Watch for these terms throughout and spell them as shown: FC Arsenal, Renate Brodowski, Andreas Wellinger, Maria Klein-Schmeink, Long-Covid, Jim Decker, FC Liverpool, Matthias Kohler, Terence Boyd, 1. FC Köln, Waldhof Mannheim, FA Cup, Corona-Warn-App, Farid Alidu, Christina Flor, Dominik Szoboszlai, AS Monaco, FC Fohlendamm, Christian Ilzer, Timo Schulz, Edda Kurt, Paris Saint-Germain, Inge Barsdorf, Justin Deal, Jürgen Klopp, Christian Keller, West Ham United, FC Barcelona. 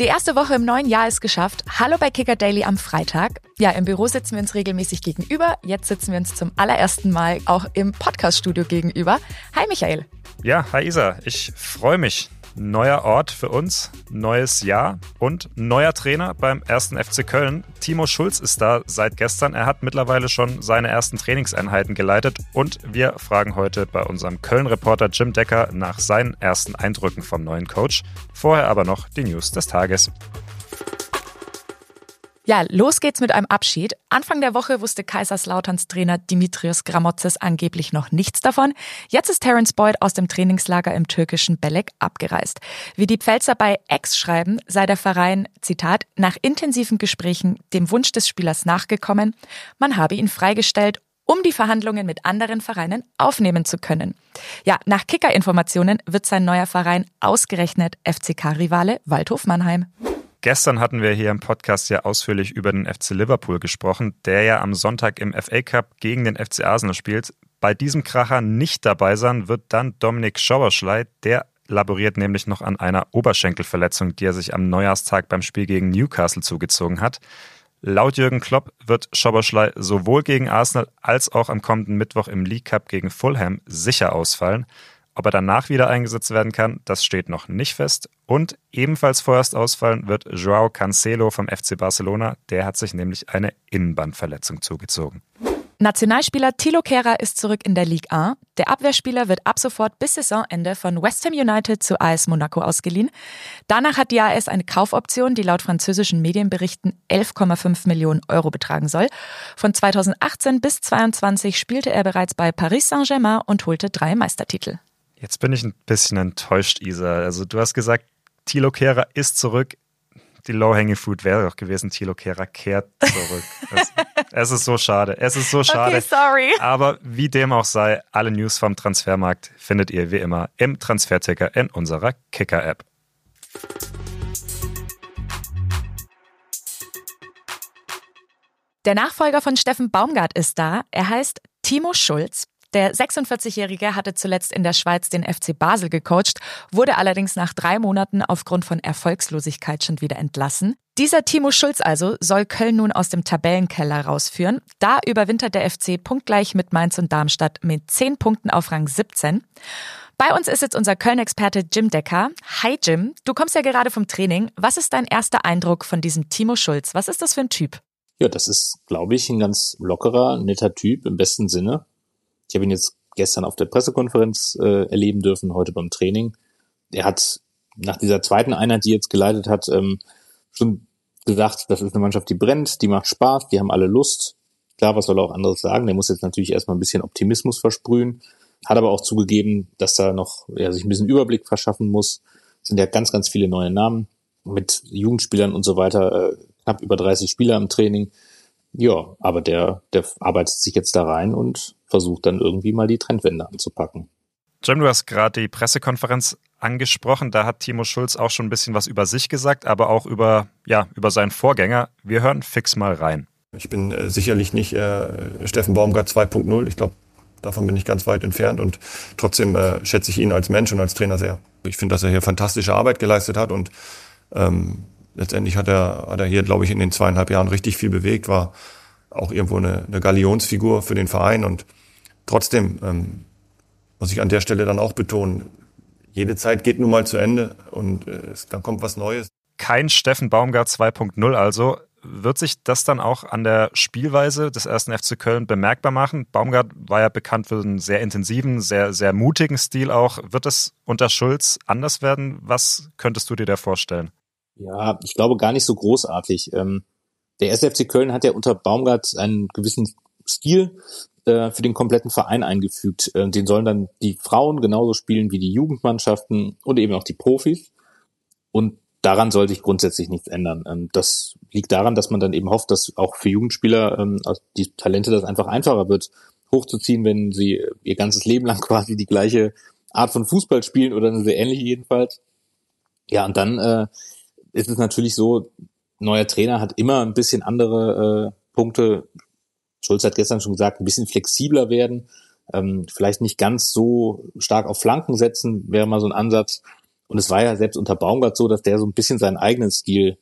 Die erste Woche im neuen Jahr ist geschafft. Hallo bei Kicker Daily am Freitag. Ja, im Büro sitzen wir uns regelmäßig gegenüber. Jetzt sitzen wir uns zum allerersten Mal auch im Podcast-Studio gegenüber. Hi Michael. Ja, hi Isa. Ich freue mich. Neuer Ort für uns, neues Jahr und neuer Trainer beim 1. FC Köln. Timo Schulz ist da seit gestern. Er hat mittlerweile schon seine ersten Trainingseinheiten geleitet und wir fragen heute bei unserem Köln-Reporter Jim Decker nach seinen ersten Eindrücken vom neuen Coach. Vorher aber noch die News des Tages. Ja, los geht's mit einem Abschied. Anfang der Woche wusste Kaiserslauterns Trainer Dimitrios Gramotzes angeblich noch nichts davon. Jetzt ist Terence Boyd aus dem Trainingslager im türkischen Belek abgereist. Wie die Pfälzer bei Ex schreiben, sei der Verein, Zitat, nach intensiven Gesprächen dem Wunsch des Spielers nachgekommen. Man habe ihn freigestellt, um die Verhandlungen mit anderen Vereinen aufnehmen zu können. Ja, nach Kicker-Informationen wird sein neuer Verein ausgerechnet FCK-Rivale Waldhof Mannheim. Gestern hatten wir hier im Podcast ja ausführlich über den FC Liverpool gesprochen, der ja am Sonntag im FA Cup gegen den FC Arsenal spielt. Bei diesem Kracher nicht dabei sein wird dann Dominik Szoboszlai. Der laboriert nämlich noch an einer Oberschenkelverletzung, die er sich am Neujahrstag beim Spiel gegen Newcastle zugezogen hat. Laut Jürgen Klopp wird Szoboszlai sowohl gegen Arsenal als auch am kommenden Mittwoch im League Cup gegen Fulham sicher ausfallen. Ob er danach wieder eingesetzt werden kann, das steht noch nicht fest. Und ebenfalls vorerst ausfallen wird João Cancelo vom FC Barcelona. Der hat sich nämlich eine Innenbandverletzung zugezogen. Nationalspieler Thilo Kehrer ist zurück in der Ligue 1. Der Abwehrspieler wird ab sofort bis Saisonende von West Ham United zu AS Monaco ausgeliehen. Danach hat die AS eine Kaufoption, die laut französischen Medienberichten 11,5 Millionen Euro betragen soll. Von 2018 bis 2022 spielte er bereits bei Paris Saint-Germain und holte 3 Meistertitel. Jetzt bin ich ein bisschen enttäuscht, Isa. Also du hast gesagt, Thilo Kehrer ist zurück. Die Low-Hanging Fruit wäre doch gewesen, Thilo Kehrer kehrt zurück. Es ist so schade, es ist so schade. Okay, sorry. Aber wie dem auch sei, alle News vom Transfermarkt findet ihr wie immer im Transferticker in unserer Kicker-App. Der Nachfolger von Steffen Baumgart ist da. Er heißt Timo Schulz. Der 46-Jährige hatte zuletzt in der Schweiz den FC Basel gecoacht, wurde allerdings nach 3 Monaten aufgrund von Erfolgslosigkeit schon wieder entlassen. Dieser Timo Schulz also soll Köln nun aus dem Tabellenkeller rausführen. Da überwintert der FC punktgleich mit Mainz und Darmstadt mit 10 Punkten auf Rang 17. Bei uns ist jetzt unser Köln-Experte Jim Decker. Hi Jim, du kommst ja gerade vom Training. Was ist dein erster Eindruck von diesem Timo Schulz? Was ist das für ein Typ? Ja, das ist, glaube ich, ein ganz lockerer, netter Typ im besten Sinne. Ich habe ihn jetzt gestern auf der Pressekonferenz erleben dürfen, heute beim Training. Er hat nach dieser zweiten Einheit, die er jetzt geleitet hat, schon gesagt, das ist eine Mannschaft, die brennt, die macht Spaß, die haben alle Lust. Klar, was soll er auch anderes sagen? Der muss jetzt natürlich erstmal ein bisschen Optimismus versprühen, hat aber auch zugegeben, dass er noch sich ein bisschen Überblick verschaffen muss. Es sind ja ganz, ganz viele neue Namen mit Jugendspielern und so weiter, knapp über 30 Spieler im Training. Ja, aber der arbeitet sich jetzt da rein und versucht dann irgendwie mal die Trendwende anzupacken. Jim, du hast gerade die Pressekonferenz angesprochen. Da hat Timo Schulz auch schon ein bisschen was über sich gesagt, aber auch über seinen Vorgänger. Wir hören fix mal rein. Ich bin sicherlich nicht Steffen Baumgart 2.0. Ich glaube, davon bin ich ganz weit entfernt und trotzdem schätze ich ihn als Mensch und als Trainer sehr. Ich finde, dass er hier fantastische Arbeit geleistet hat und letztendlich hat er hier, glaube ich, in den 2,5 Jahren richtig viel bewegt, war auch irgendwo eine Galionsfigur für den Verein. Und trotzdem muss ich an der Stelle dann auch betonen, jede Zeit geht nun mal zu Ende und dann kommt was Neues. Kein Steffen Baumgart 2.0 also. Wird sich das dann auch an der Spielweise des 1. FC Köln bemerkbar machen? Baumgart war ja bekannt für einen sehr intensiven, sehr, sehr mutigen Stil auch. Wird es unter Schulz anders werden? Was könntest du dir da vorstellen? Ja, ich glaube gar nicht so großartig. Der 1. FC Köln hat ja unter Baumgart einen gewissen Stil für den kompletten Verein eingefügt. Den sollen dann die Frauen genauso spielen wie die Jugendmannschaften und eben auch die Profis. Und daran soll sich grundsätzlich nichts ändern. Das liegt daran, dass man dann eben hofft, dass auch für Jugendspieler die Talente das einfach einfacher wird, hochzuziehen, wenn sie ihr ganzes Leben lang quasi die gleiche Art von Fußball spielen oder eine sehr ähnliche jedenfalls. Ja, und dann ist es natürlich so, neuer Trainer hat immer ein bisschen andere Punkte. Schulz hat gestern schon gesagt, ein bisschen flexibler werden, vielleicht nicht ganz so stark auf Flanken setzen, wäre mal so ein Ansatz. Und es war ja selbst unter Baumgart so, dass der so ein bisschen seinen eigenen Stil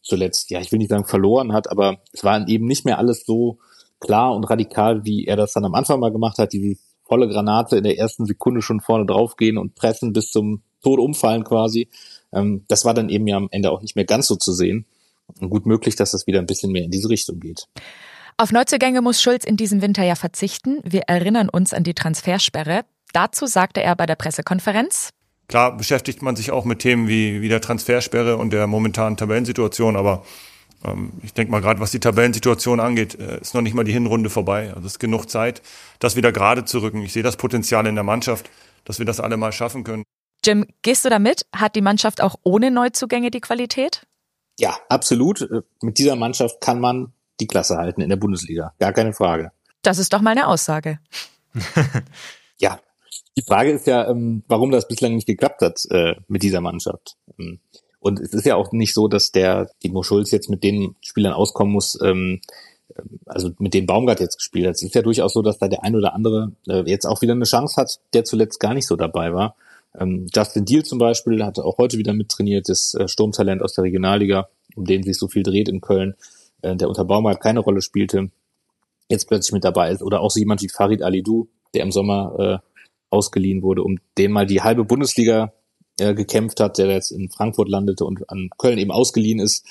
zuletzt, ja, ich will nicht sagen verloren hat, aber es war eben nicht mehr alles so klar und radikal, wie er das dann am Anfang mal gemacht hat, diese volle Granate in der ersten Sekunde schon vorne draufgehen und pressen bis zum Tod umfallen quasi. Das war dann eben ja am Ende auch nicht mehr ganz so zu sehen. Und gut möglich, dass das wieder ein bisschen mehr in diese Richtung geht. Auf Neuzugänge muss Schulz in diesem Winter ja verzichten. Wir erinnern uns an die Transfersperre. Dazu sagte er bei der Pressekonferenz: Klar beschäftigt man sich auch mit Themen wie der Transfersperre und der momentanen Tabellensituation, aber ich denke mal, gerade was die Tabellensituation angeht, ist noch nicht mal die Hinrunde vorbei. Also es ist genug Zeit, das wieder gerade zu rücken. Ich sehe das Potenzial in der Mannschaft, dass wir das alle mal schaffen können. Jim, gehst du da mit? Hat die Mannschaft auch ohne Neuzugänge die Qualität? Ja, absolut. Mit dieser Mannschaft kann man die Klasse halten in der Bundesliga. Gar keine Frage. Das ist doch mal eine Aussage. Ja. Die Frage ist ja, warum das bislang nicht geklappt hat mit dieser Mannschaft. Und es ist ja auch nicht so, dass der Timo Schulz jetzt mit den Spielern auskommen muss, also mit denen Baumgart jetzt gespielt hat. Es ist ja durchaus so, dass da der ein oder andere jetzt auch wieder eine Chance hat, der zuletzt gar nicht so dabei war. Justin Deal zum Beispiel hat auch heute wieder mittrainiert, das Sturmtalent aus der Regionalliga, um den sich so viel dreht in Köln, der unter Baumgart keine Rolle spielte, jetzt plötzlich mit dabei ist. Oder auch so jemand wie Farid Alidu, der im Sommer ausgeliehen wurde, um den mal die halbe Bundesliga gekämpft hat, der jetzt in Frankfurt landete und an Köln eben ausgeliehen ist.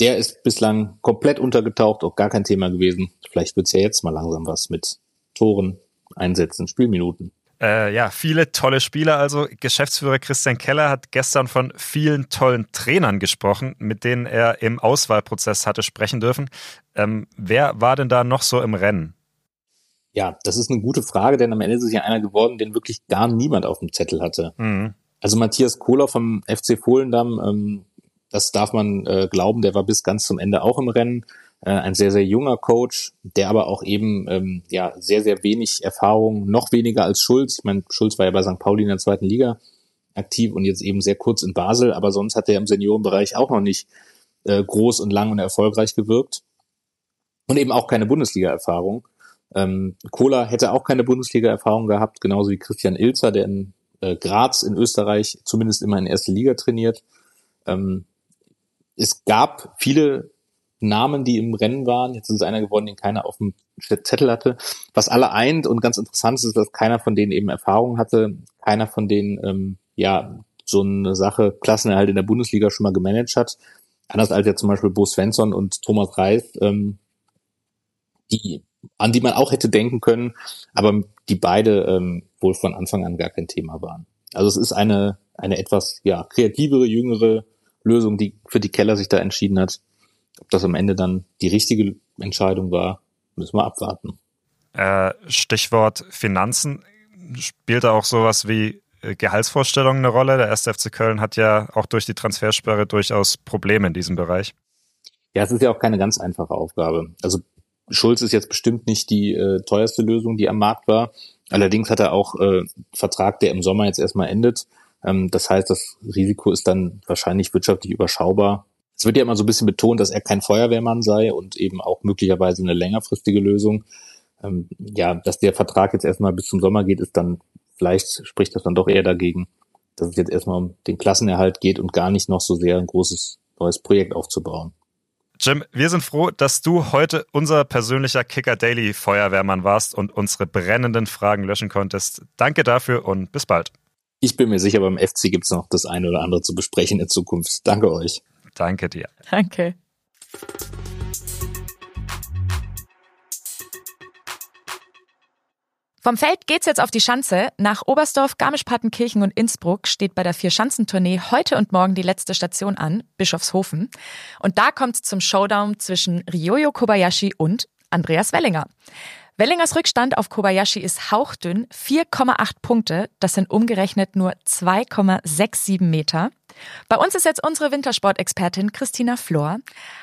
Der ist bislang komplett untergetaucht, auch gar kein Thema gewesen. Vielleicht wird's ja jetzt mal langsam was mit Toren, Einsätzen, Spielminuten. Ja, viele tolle Spieler. Also Geschäftsführer Christian Keller hat gestern von vielen tollen Trainern gesprochen, mit denen er im Auswahlprozess hatte sprechen dürfen. Wer war denn da noch so im Rennen? Ja, das ist eine gute Frage, denn am Ende ist es ja einer geworden, den wirklich gar niemand auf dem Zettel hatte. Mhm. Also Matthias Kohler vom FC Fohlendamm, das darf man glauben, der war bis ganz zum Ende auch im Rennen. Ein sehr, sehr junger Coach, der aber auch eben ja sehr, sehr wenig Erfahrung, noch weniger als Schulz. Ich meine, Schulz war ja bei St. Pauli in der zweiten Liga aktiv und jetzt eben sehr kurz in Basel, aber sonst hat er im Seniorenbereich auch noch nicht groß und lang und erfolgreich gewirkt. Und eben auch keine Bundesliga-Erfahrung. Kohler hätte auch keine Bundesliga-Erfahrung gehabt, genauso wie Christian Ilzer, der in Graz in Österreich zumindest immer in erste Liga trainiert. Es gab viele Namen, die im Rennen waren. Jetzt ist es einer geworden, den keiner auf dem Zettel hatte. Was alle eint und ganz interessant ist, dass keiner von denen eben Erfahrung hatte, keiner von denen ja so eine Sache Klassenerhalt in der Bundesliga schon mal gemanagt hat. Anders als jetzt zum Beispiel Bo Svensson und Thomas Reis, an die man auch hätte denken können, aber die beide wohl von Anfang an gar kein Thema waren. Also es ist eine etwas ja kreativere, jüngere Lösung, die für die Keller sich da entschieden hat. Ob das am Ende dann die richtige Entscheidung war, müssen wir abwarten. Stichwort Finanzen. Spielt da auch sowas wie Gehaltsvorstellungen eine Rolle? Der 1. FC Köln hat ja auch durch die Transfersperre durchaus Probleme in diesem Bereich. Ja, es ist ja auch keine ganz einfache Aufgabe. Also Schulz ist jetzt bestimmt nicht die teuerste Lösung, die am Markt war. Allerdings hat er auch einen Vertrag, der im Sommer jetzt erstmal endet. Das heißt, das Risiko ist dann wahrscheinlich wirtschaftlich überschaubar. Es wird ja immer so ein bisschen betont, dass er kein Feuerwehrmann sei und eben auch möglicherweise eine längerfristige Lösung. Ja, dass der Vertrag jetzt erstmal bis zum Sommer geht, ist dann, vielleicht spricht das dann doch eher dagegen, dass es jetzt erstmal um den Klassenerhalt geht und gar nicht noch so sehr ein großes neues Projekt aufzubauen. Jim, wir sind froh, dass du heute unser persönlicher Kicker-Daily-Feuerwehrmann warst und unsere brennenden Fragen löschen konntest. Danke dafür und bis bald. Ich bin mir sicher, beim FC gibt es noch das eine oder andere zu besprechen in Zukunft. Danke euch. Danke dir. Danke. Vom Feld geht's jetzt auf die Schanze. Nach Oberstdorf, Garmisch-Partenkirchen und Innsbruck steht bei der Vier-Schanzentournee heute und morgen die letzte Station an, Bischofshofen. Und da kommt's zum Showdown zwischen Riojo Kobayashi und Andreas Wellinger. Wellingers Rückstand auf Kobayashi ist hauchdünn, 4,8 Punkte, das sind umgerechnet nur 2,67 Meter. Bei uns ist jetzt unsere Wintersportexpertin Christina Flor.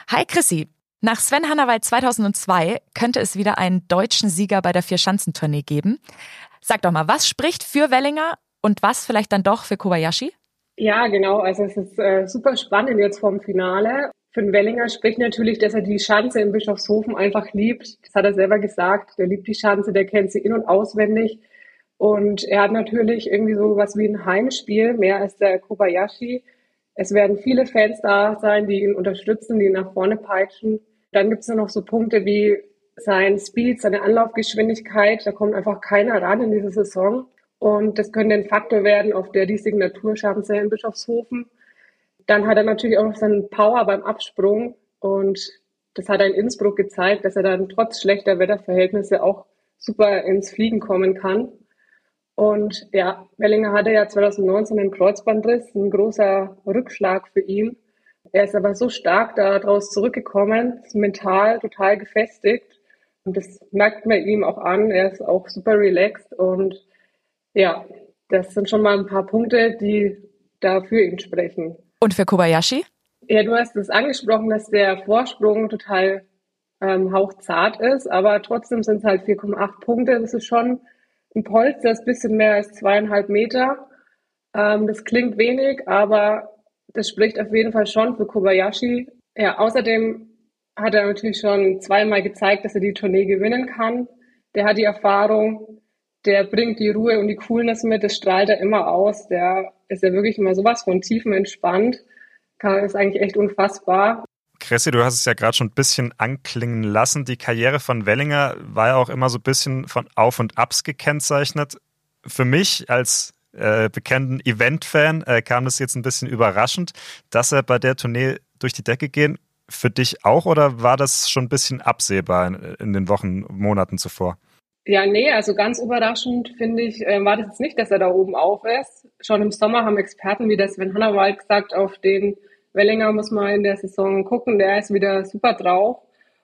Hi Chrissy. Nach Sven Hannawald 2002 könnte es wieder einen deutschen Sieger bei der Vier-Schanzentournee geben. Sag doch mal, was spricht für Wellinger und was vielleicht dann doch für Kobayashi? Ja, genau. Also es ist super spannend jetzt vorm Finale. Für den Wellinger spricht natürlich, dass er die Schanze in Bischofshofen einfach liebt. Das hat er selber gesagt. Der liebt die Schanze, der kennt sie in- und auswendig. Und er hat natürlich irgendwie so was wie ein Heimspiel, mehr als der Kobayashi. Es werden viele Fans da sein, die ihn unterstützen, die ihn nach vorne peitschen. Dann gibt es nur noch so Punkte wie sein Speed, seine Anlaufgeschwindigkeit. Da kommt einfach keiner ran in dieser Saison. Und das könnte ein Faktor werden, auf der die Signatur schaffen soll in Bischofshofen. Dann hat er natürlich auch noch seinen Power beim Absprung. Und das hat er in Innsbruck gezeigt, dass er dann trotz schlechter Wetterverhältnisse auch super ins Fliegen kommen kann. Und ja, Wellinger hatte ja 2019 einen Kreuzbandriss, ein großer Rückschlag für ihn. Er ist aber so stark daraus zurückgekommen, ist mental total gefestigt. Und das merkt man ihm auch an. Er ist auch super relaxed. Und ja, das sind schon mal ein paar Punkte, die da für ihn sprechen. Und für Kobayashi? Ja, du hast es angesprochen, dass der Vorsprung total hauchzart ist. Aber trotzdem sind es halt 4,8 Punkte. Das ist schon ein Polster, ist ein bisschen mehr als 2,5 Meter. Das klingt wenig, aber das spricht auf jeden Fall schon für Kobayashi. Ja, außerdem hat er natürlich schon zweimal gezeigt, dass er die Tournee gewinnen kann. Der hat die Erfahrung, der bringt die Ruhe und die Coolness mit, das strahlt er immer aus. Der ist ja wirklich immer sowas von tiefenentspannt. Das ist eigentlich echt unfassbar. Chrissy, du hast es ja gerade schon ein bisschen anklingen lassen. Die Karriere von Wellinger war ja auch immer so ein bisschen von Auf und Abs gekennzeichnet. Für mich als bekannten Event-Fan kam das jetzt ein bisschen überraschend, dass er bei der Tournee durch die Decke geht. Für dich auch oder war das schon ein bisschen absehbar in den Wochen, Monaten zuvor? Ja, nee, also ganz überraschend, finde ich, war das jetzt nicht, dass er da oben auf ist. Schon im Sommer haben Experten wie der Sven Hannawald gesagt, auf den Wellinger muss man in der Saison gucken, der ist wieder super drauf.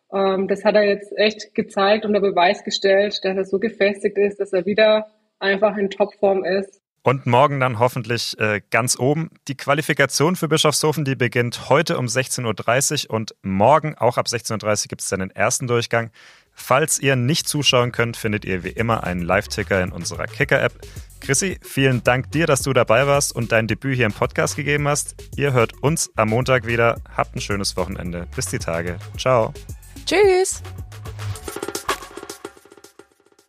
Das hat er jetzt echt gezeigt und unter Beweis gestellt, dass er so gefestigt ist, dass er wieder einfach in Topform ist. Und morgen dann hoffentlich ganz oben. Die Qualifikation für Bischofshofen, die beginnt heute um 16.30 Uhr und morgen auch ab 16.30 Uhr gibt es dann den ersten Durchgang. Falls ihr nicht zuschauen könnt, findet ihr wie immer einen Live-Ticker in unserer Kicker-App. Chrissy, vielen Dank dir, dass du dabei warst und dein Debüt hier im Podcast gegeben hast. Ihr hört uns am Montag wieder. Habt ein schönes Wochenende. Bis die Tage. Ciao. Tschüss.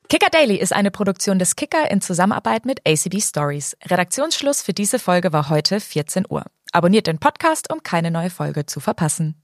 Kicker Daily ist eine Produktion des Kicker in Zusammenarbeit mit ACB Stories. Redaktionsschluss für diese Folge war heute 14 Uhr. Abonniert den Podcast, um keine neue Folge zu verpassen.